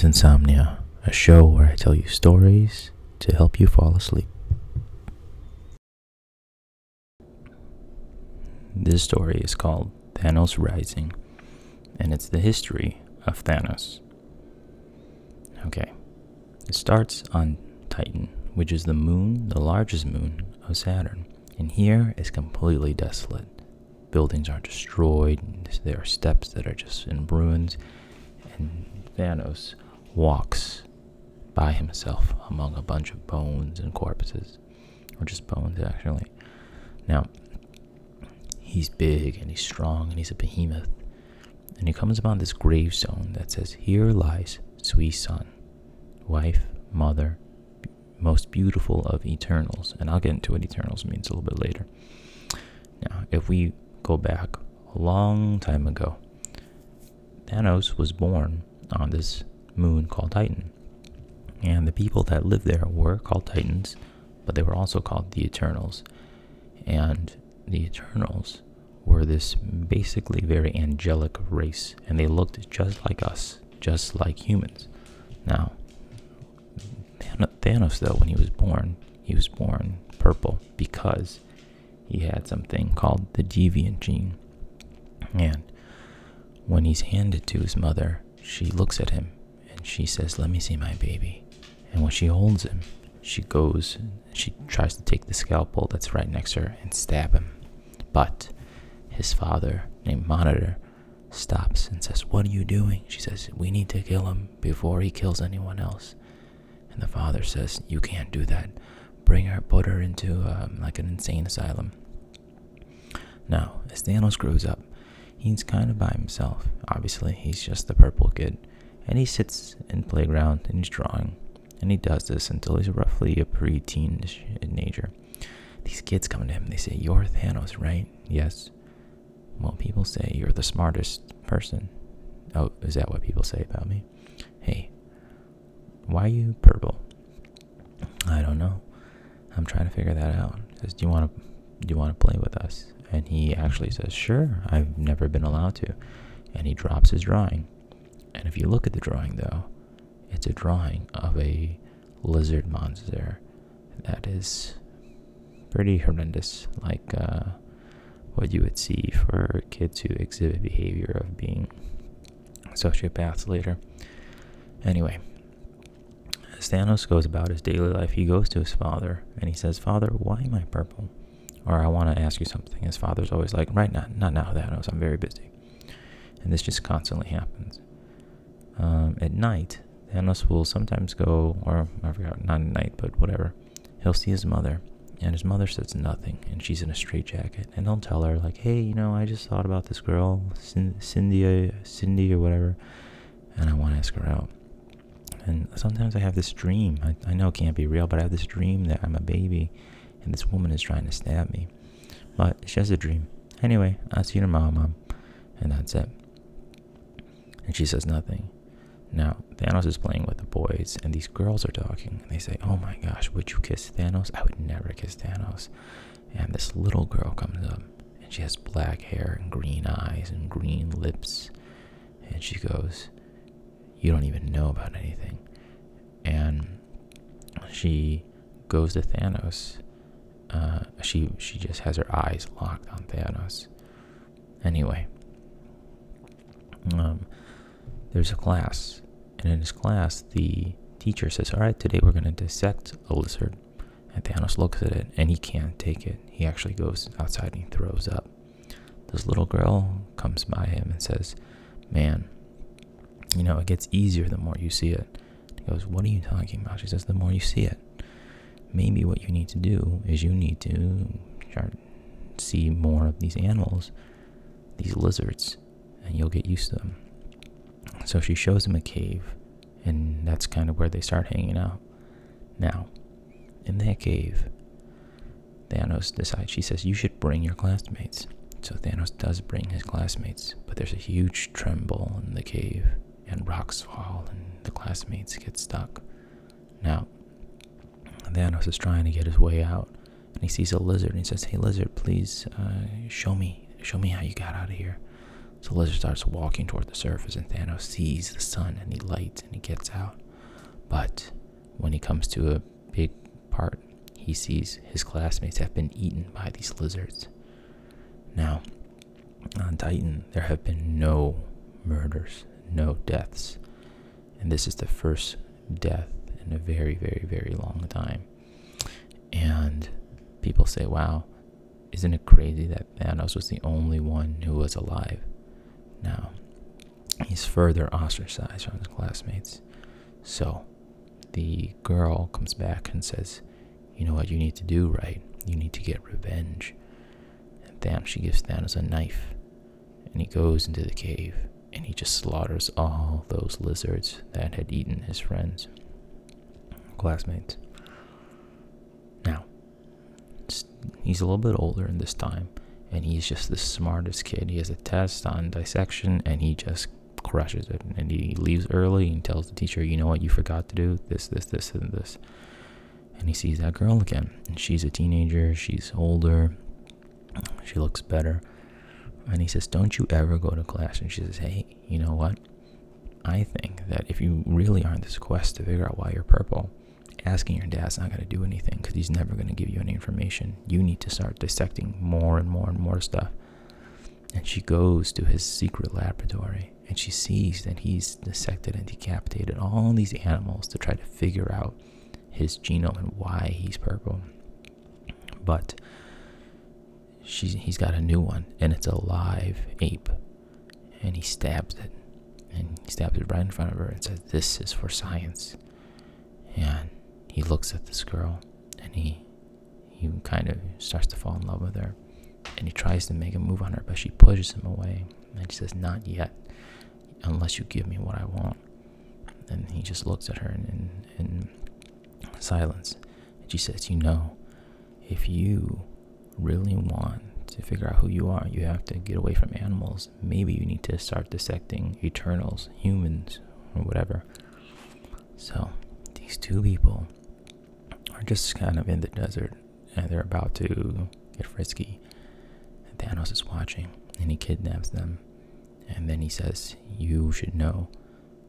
is Insomnia, a show where I tell you stories to help you fall asleep. This story is called Thanos Rising, and it's the history of Thanos. Okay, it starts on Titan, which is the moon, the largest moon of Saturn, and here is completely desolate. Buildings are destroyed, there are steps that are just in ruins, and Thanos walks by himself among a bunch of bones and corpses, or just bones actually. Now, he's big and he's strong and he's a behemoth, and he comes upon this gravestone that says, "Here lies sweet son, wife, mother, most beautiful of Eternals," and I'll get into what Eternals means a little bit later. Now, if we go back a long time ago, Thanos was born on this moon called Titan, and the people that lived there were called Titans, but they were also called the Eternals. And the Eternals were this basically very angelic race, and they looked just like us, just like humans. Now, Thanos, though, when he was born purple because he had something called the Deviant Gene. And when he's handed to his mother, she looks at him and she says, "Let me see my baby." And when she holds him, she goes, she tries to take the scalpel that's right next to her and stab him. But his father, named Monitor, stops and says, "What are you doing?" She says, "We need to kill him before he kills anyone else." And the father says, "You can't do that. Bring her, put her into like an insane asylum." Now, as Thanos grows up, he's kind of by himself. Obviously, he's just the purple kid. And he sits in the playground and he's drawing. And he does this until he's roughly a pre-teenish in nature. These kids come to him and they say, "You're Thanos, right?" "Yes." "Well, people say you're the smartest person." "Oh, is that what people say about me?" "Hey, why are you purple?" "I don't know. I'm trying to figure that out." He says, Do you want to play with us?" And he actually says, "Sure, I've never been allowed to." And he drops his drawing. And if you look at the drawing, though, it's a drawing of a lizard monster that is pretty horrendous, like what you would see for kids who exhibit behavior of being sociopaths later. Anyway, as Thanos goes about his daily life, he goes to his father and he says, "Father, why am I purple? Or I want to ask you something." His father's always like, "Right, not now, Thanos, I'm very busy." And this just constantly happens. At night, Thanos will sometimes go, or I forgot, not at night, but whatever. He'll see his mother, and his mother says nothing, and she's in a straitjacket, and he'll tell her, like, "Hey, you know, I just thought about this girl, Cindy or whatever, and I want to ask her out. And sometimes I have this dream, I know it can't be real, but I have this dream that I'm a baby, and this woman is trying to stab me, but it's just a dream. Anyway, I'll see you tomorrow, Mom," and that's it. And she says nothing. Now, Thanos is playing with the boys, and these girls are talking, and they say, "Oh my gosh, would you kiss Thanos?" "I would never kiss Thanos." And this little girl comes up, and she has black hair and green eyes and green lips, and she goes, "You don't even know about anything." And she goes to Thanos. She just has her eyes locked on Thanos. Anyway, there's a class, and in this class, the teacher says, "All right, today we're going to dissect a lizard." And Thanos looks at it, and he can't take it. He actually goes outside and he throws up. This little girl comes by him and says, "Man, you know, it gets easier the more you see it." He goes, "What are you talking about?" She says, "The more you see it. Maybe what you need to do is you need to start see more of these animals, these lizards, and you'll get used to them." So she shows him a cave, and that's kind of where they start hanging out. Now, in that cave, Thanos decides, she says, "You should bring your classmates." So Thanos does bring his classmates, but there's a huge tremble in the cave, and rocks fall, and the classmates get stuck. Now, Thanos is trying to get his way out, and he sees a lizard, and he says, "Hey, lizard, please show me how you got out of here." So Ledger starts walking toward the surface, and Thanos sees the sun, and he lights, and he gets out. But when he comes to a big part, he sees his classmates have been eaten by these lizards. Now, on Titan, there have been no murders, no deaths. And this is the first death in a very, very, very long time. And people say, wow, isn't it crazy that Thanos was the only one who was alive? Now, he's further ostracized from his classmates. So the girl comes back and says, you know what you need to do, right? You need to get revenge. And she gives Thanos a knife, and he goes into the cave, and he just slaughters all those lizards that had eaten his friends, classmates. Now, he's a little bit older in this time, and he's just the smartest kid. He has a test on dissection, and he just crushes it. And he leaves early and tells the teacher, you know what you forgot to do? This, this, this, and this. And he sees that girl again. And she's a teenager. She's older. She looks better. And he says, don't you ever go to class. And she says, hey, you know what? I think that if you really are on this quest to figure out why you're purple, asking your dad's not going to do anything, because he's never going to give you any information. You need to start dissecting more and more and more stuff. And she goes to his secret laboratory, and she sees that he's dissected and decapitated all these animals to try to figure out his genome and why he's purple. But he's got a new one, and it's a live ape, and he stabs it, and he stabs it right in front of her and says, this is for science. And he looks at this girl, and he kind of starts to fall in love with her, and he tries to make a move on her, but she pushes him away, and she says, not yet, unless you give me what I want. And he just looks at her in silence, and she says, you know, if you really want to figure out who you are, you have to get away from animals. Maybe you need to start dissecting Eternals, humans, or whatever. So these two people are just kind of in the desert, and they're about to get frisky. And Thanos is watching, and he kidnaps them. And then he says, you should know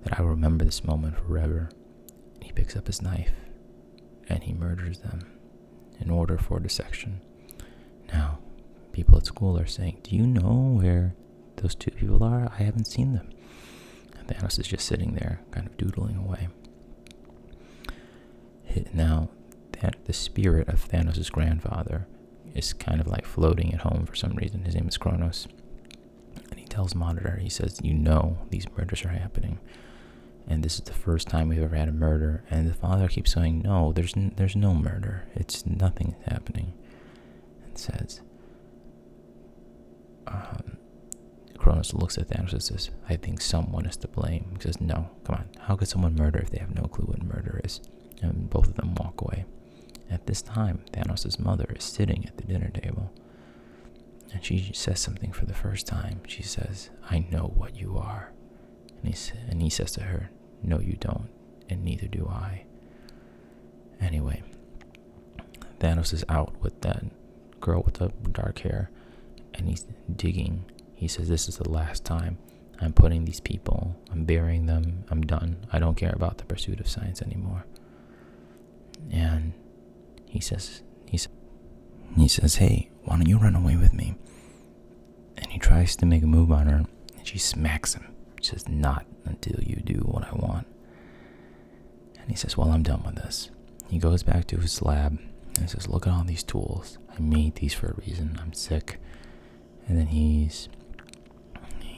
that I will remember this moment forever. And he picks up his knife, and he murders them in order for dissection. Now, people at school are saying, do you know where those two people are? I haven't seen them. And Thanos is just sitting there, kind of doodling away. Now, the spirit of Thanos' grandfather is kind of like floating at home for some reason. His name is Kronos. And he tells Monitor, he says, you know, these murders are happening. And this is the first time we've ever had a murder. And the father keeps saying, no, there's no murder. It's nothing happening. And says, Kronos looks at Thanos and says, I think someone is to blame. He says, no, come on. How could someone murder if they have no clue what murder is? And both of them walk away. At this time, Thanos' mother is sitting at the dinner table, and she says something for the first time. She says, I know what you are. And he says to her, no, you don't, and neither do I. Anyway, Thanos is out with that girl with the dark hair, and he's digging. He says, this is the last time. I'm putting these people, I'm burying them, I'm done. I don't care about the pursuit of science anymore. And he says, hey, why don't you run away with me? And he tries to make a move on her, and she smacks him. She says, not until you do what I want. And he says, well, I'm done with this. He goes back to his lab and says, look at all these tools. I made these for a reason. I'm sick. And then he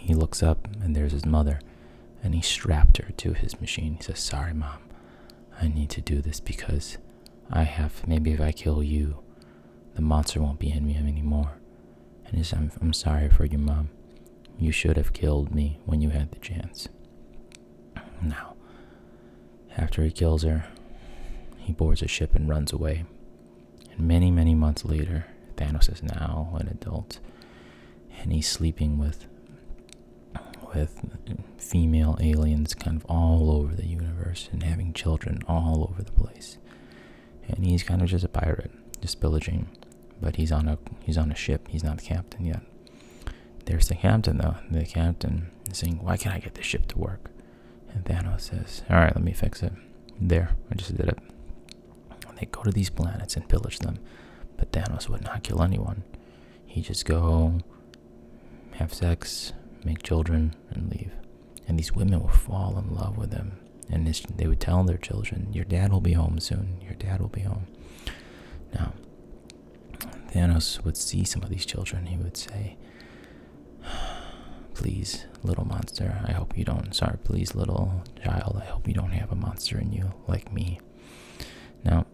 looks up, and there's his mother, and he strapped her to his machine. He says, sorry, Mom. I need to do this because I have, maybe if I kill you, the monster won't be in me anymore. And he says, I'm sorry for you, Mom. You should have killed me when you had the chance. Now, after he kills her, he boards a ship and runs away. And many, many months later, Thanos is now an adult, and he's sleeping with female aliens kind of all over the universe, and having children all over the place. And he's kind of just a pirate, just pillaging, but he's on a ship. He's not the captain yet. There's the captain, though. The captain is saying, why can't I get the ship to work? And Thanos says, all right, let me fix it. There, I just did it. And they go to these planets and pillage them. But Thanos would not kill anyone. He just go, have sex, make children, and leave. And these women will fall in love with him. And they would tell their children, your dad will be home soon. Your dad will be home. Now, Thanos would see some of these children. He would say, please, little monster, I hope you don't. Sorry, please, little child, I hope you don't have a monster in you like me. Now,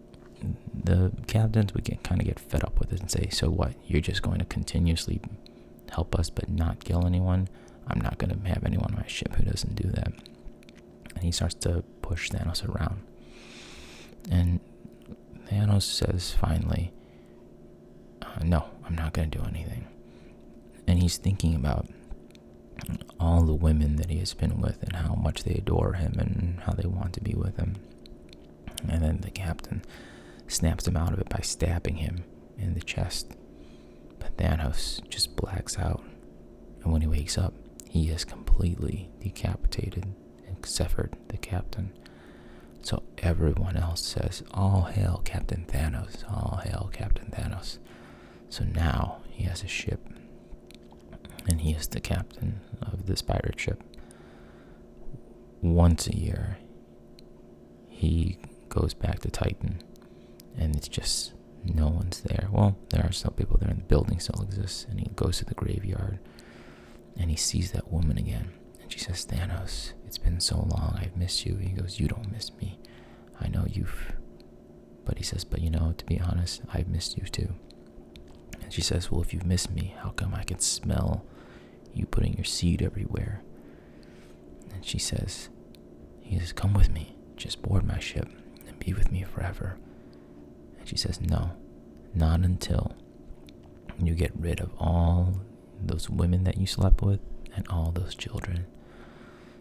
the captains would kind of get fed up with it and say, so what? You're just going to continuously help us but not kill anyone? I'm not going to have anyone on my ship who doesn't do that. And he starts to push Thanos around. And Thanos says, finally, no, I'm not going to do anything. And he's thinking about all the women that he has been with and how much they adore him and how they want to be with him. And then the captain snaps him out of it by stabbing him in the chest. But Thanos just blacks out. And when he wakes up, he is completely decapitated, except for the captain. So everyone else says, all hail Captain Thanos, all hail Captain Thanos. So now he has a ship, and he is the captain of this pirate ship. Once a year, he goes back to Titan, and it's just no one's there. Well, there are some people there, and the building still exists, and he goes to the graveyard, and he sees that woman again. She says, Thanos, it's been so long, I've missed you. He goes, you don't miss me. I know you've... But he says, but you know, to be honest, I've missed you too. And she says, well, if you've missed me, how come I can smell you putting your seed everywhere? And she says, come with me. Just board my ship and be with me forever. And she says, no, not until you get rid of all those women that you slept with and all those children.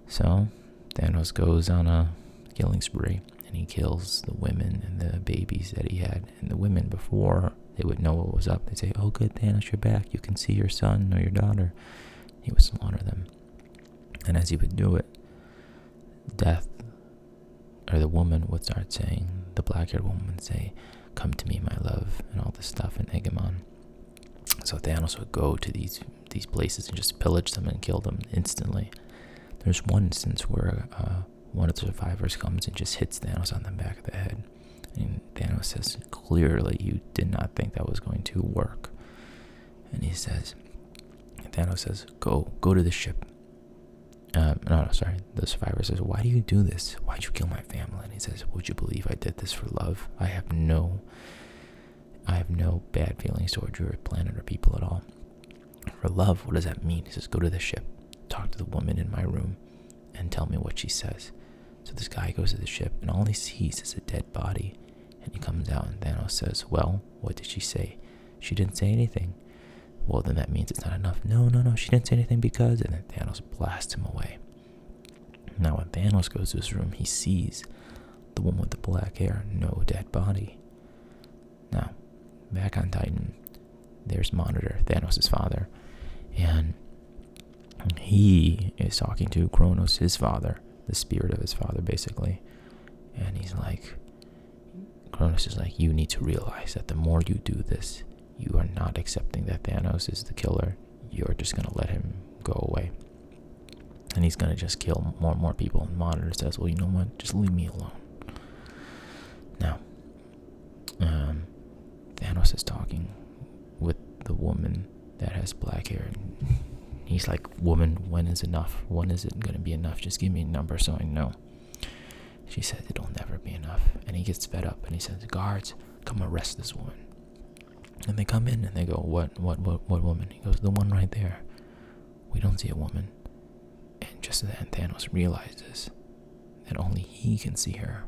So Thanos goes on a killing spree, and he kills the women and the babies that he had. And the women, before they would know what was up, they'd say, oh good, Thanos, you're back. You can see your son or your daughter. He would slaughter them. And as he would do it, Death, or the woman, would start saying, the black-haired woman would say, come to me, my love, and all this stuff, and egg him on. So Thanos would go to these places and just pillage them and kill them instantly. There's one instance where one of the survivors comes and just hits Thanos on the back of the head. And Thanos says, clearly you did not think that was going to work. And he says, Thanos says, go to the ship. No, sorry. The survivor says, why do you do this? Why'd you kill my family? And he says, would you believe I did this for love? I have no bad feelings towards your planet or people at all. For love, what does that mean? He says, go to the ship, talk to the woman in my room, and tell me what she says. So this guy goes to the ship, and all he sees is a dead body. And he comes out, and Thanos says, well, what did she say? She didn't say anything. Well, then that means it's not enough. No, she didn't say anything because... And then Thanos blasts him away. Now, when Thanos goes to his room, he sees the woman with the black hair, no dead body. Now, back on Titan, there's Monitor, Thanos' father, and he is talking to Kronos, his father, the spirit of his father, basically. And he's like, Kronos is like, you need to realize that the more you do this, you are not accepting that Thanos is the killer. You're just going to let him go away. And he's going to just kill more and more people. And Monitor says, well, you know what? Just leave me alone. Now, Thanos is talking with the woman that has black hair, and he's like, woman, when is enough? When is it going to be enough? Just give me a number so I know. She says, it'll never be enough. And he gets fed up, and he says, guards, come arrest this woman. And they come in, and they go, what woman? He goes, the one right there. We don't see a woman. And just then Thanos realizes that only he can see her.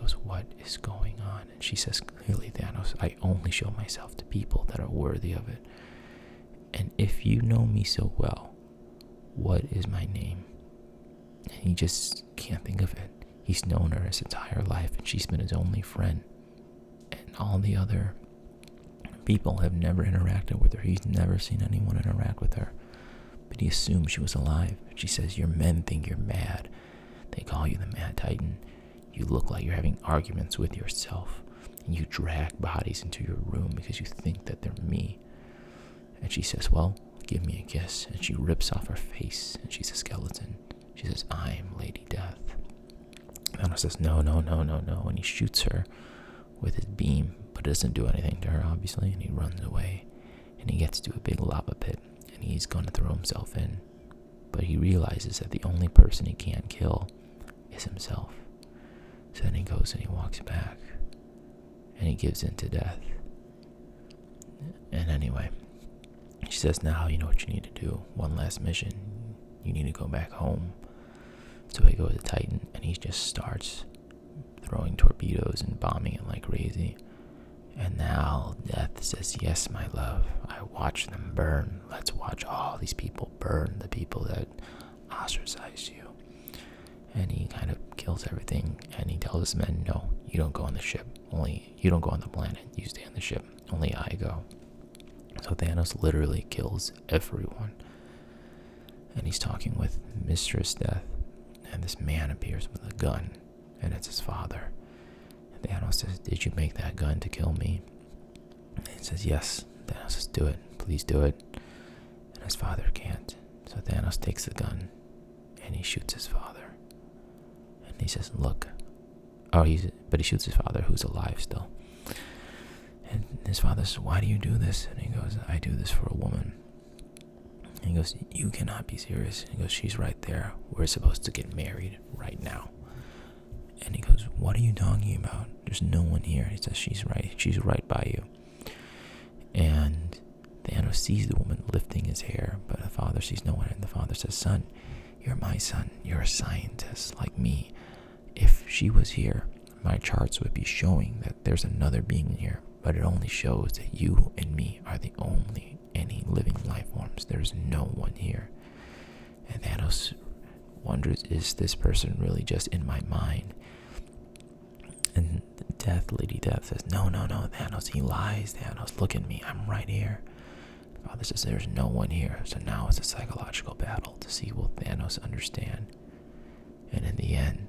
Goes, what is going on? And she says, clearly, Thanos, I only show myself to people that are worthy of it. And if you know me so well, what is my name? And he just can't think of it. He's known her his entire life, and she's been his only friend. And all the other people have never interacted with her. He's never seen anyone interact with her. But he assumed she was alive. She says, your men think you're mad. They call you the Mad Titan. You look like you're having arguments with yourself. And you drag bodies into your room because you think that they're me. And she says, well, give me a kiss. And she rips off her face. And she's a skeleton. She says, I'm Lady Death. Thanos says, no, no, no, no, no. And he shoots her with his beam. But it doesn't do anything to her, obviously. And he runs away. And he gets to a big lava pit. And he's going to throw himself in. But he realizes that the only person he can't kill is himself. So then he goes and he walks back. And he gives in to death. And anyway, she says, now you know what you need to do. One last mission. You need to go back home. So he goes to Titan, and he just starts throwing torpedoes and bombing it like crazy. And now Death says, yes, my love, I watch them burn. Let's watch all these people burn, the people that ostracized you. And he kind of kills everything, and he tells his men, no, you don't go on the ship. Only you don't go on the planet. You stay on the ship. Only I go. So Thanos literally kills everyone. And he's talking with Mistress Death, and this man appears with a gun, and it's his father. And Thanos says, did you make that gun to kill me? And he says, yes. Thanos says, do it. Please do it. And his father can't. So Thanos takes the gun, and he shoots his father. And he says, look. Oh, but he shoots his father, who's alive still. And his father says, why do you do this? And he goes, I do this for a woman. And he goes, you cannot be serious. And he goes, she's right there. We're supposed to get married right now. And he goes, what are you talking about? There's no one here. He says, she's right. She's right by you. And Thanos sees the woman lifting his hair, but the father sees no one. And the father says, son, you're my son. You're a scientist like me. If she was here, my charts would be showing that there's another being here, but it only shows that you and me are the only any living life forms. There's no one here. And Thanos wonders, is this person really just in my mind? And Lady Death says, no, Thanos, he lies. Thanos, look at me, I'm right here. Father says, there's no one here. So now it's a psychological battle to see, will Thanos understand? And in the end,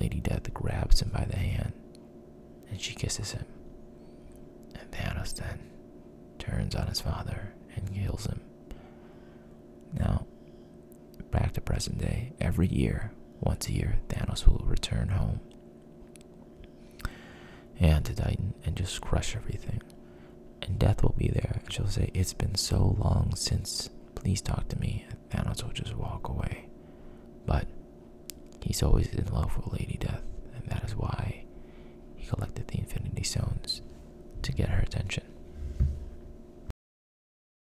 Lady Death grabs him by the hand, and she kisses him. And Thanos then turns on his father and kills him. Now, back to present day, every year, once a year, Thanos will return home and to Titan and just crush everything. And Death will be there, and she'll say, it's been so long since, please talk to me. And Thanos will just walk away. But he's always in love with Lady Death, and that is why he collected the Infinity Stones, to get her attention.